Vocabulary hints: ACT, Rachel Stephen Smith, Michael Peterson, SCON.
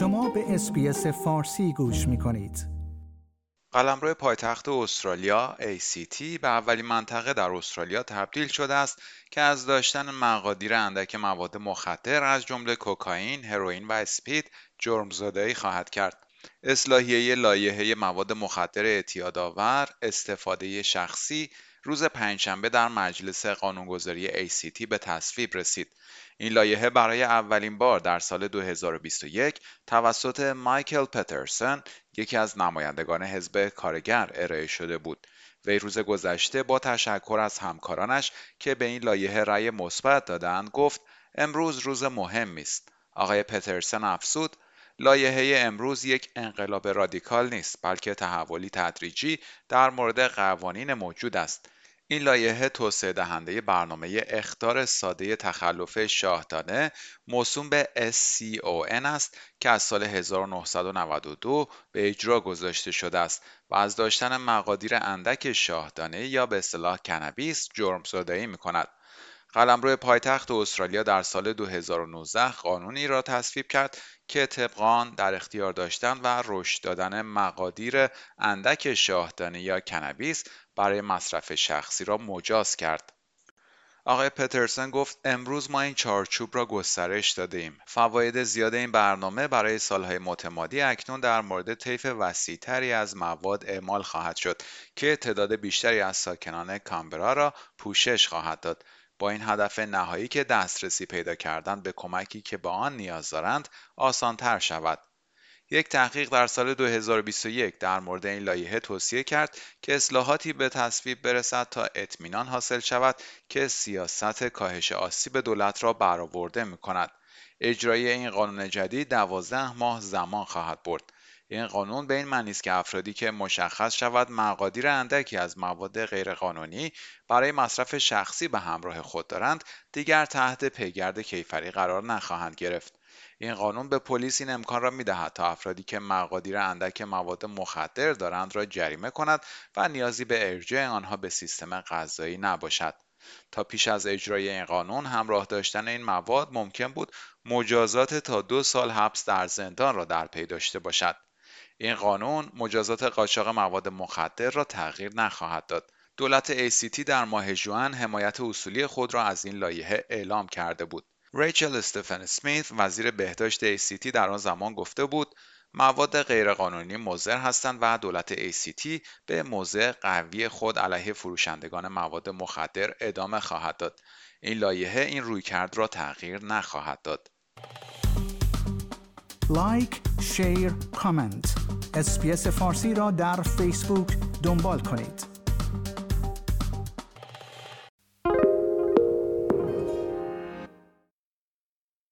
شما به SBS فارسی گوش می‌کنید. قلمرو پایتخت استرالیا ACT به اولین منطقه در استرالیا تبدیل شده است که از داشتن مقادیر اندک مواد مخدر از جمله کوکائین، هروئین و اسپید جرم‌زدایی خواهد کرد. اصلاحیه لایحه مواد مخدر اعتیادآور، استفاده شخصی روز پنجشنبه در مجلس قانونگذاری ACT به تصویب رسید. این لایحه برای اولین بار در سال 2021 توسط مایکل پترسون، یکی از نمایندگان حزب کارگر ارائه شده بود. وی روز گذشته با تشکر از همکارانش که به این لایحه رأی مثبت دادند گفت: امروز روز مهمی است. آقای پترسون افزود: لایحه امروز یک انقلاب رادیکال نیست، بلکه تحولی تدریجی در مورد قوانین موجود است. این لایحه توسعه دهنده برنامه اخطار ساده تخلف شاهدانه موسوم به SCON است که از سال 1992 به اجرا گذاشته شده است و از داشتن مقادیر اندک شاهدانه یا به اصطلاح کنابیس جرم‌زدایی می‌کند. قلمرو پایتخت استرالیا در سال 2019 قانونی را تصویب کرد که طبق آن در اختیار داشتن و رشد دادن مقادیر اندک شاهدانه یا کنابیس برای مصرف شخصی را مجاز کرد. آقای پترسون گفت: امروز ما این چارچوب را گسترش دادیم. فواید زیاد این برنامه برای سالهای متمادی اکنون در مورد طیف وسیع‌تری از مواد اعمال خواهد شد که تعداد بیشتری از ساکنان کانبرا را پوشش خواهد داد. با این هدف نهایی که دسترسی پیدا کردن به کمکی که با آن نیاز دارند آسان‌تر شود. یک تحقیق در سال 2021 در مورد این لایحه توصیه کرد که اصلاحاتی به تصویب برسد تا اطمینان حاصل شود که سیاست کاهش آسیب دولت را برآورده می‌کند. اجرای این قانون جدید 12 ماه زمان خواهد برد. این قانون به این معنی است که افرادی که مشخص شود مقادیر اندکی از مواد غیرقانونی برای مصرف شخصی به همراه خود دارند، دیگر تحت پیگرد کیفری قرار نخواهند گرفت. این قانون به پلیس این امکان را می‌دهد تا افرادی که مقادیر اندک مواد مخدر دارند را جریمه کند و نیازی به ارجاع آنها به سیستم قضایی نباشد. تا پیش از اجرای این قانون همراه داشتن این مواد ممکن بود مجازات تا 2 سال حبس در زندان را در پی داشته باشد. این قانون مجازات قاچاق مواد مخدر را تغییر نخواهد داد. دولت ACT در ماه ژوئن حمایت اصولی خود را از این لایحه اعلام کرده بود. ریچل استفن اسمیت، وزیر بهداشت ACT در آن زمان گفته بود: مواد غیرقانونی مضر هستند و دولت ACT به موضع قوی خود علیه فروشندگان مواد مخدر ادامه خواهد داد. این لایحه این رویکرد را تغییر نخواهد داد. لایک، شیر، کامنت. SBS فارسی را در فیسبوک دنبال کنید.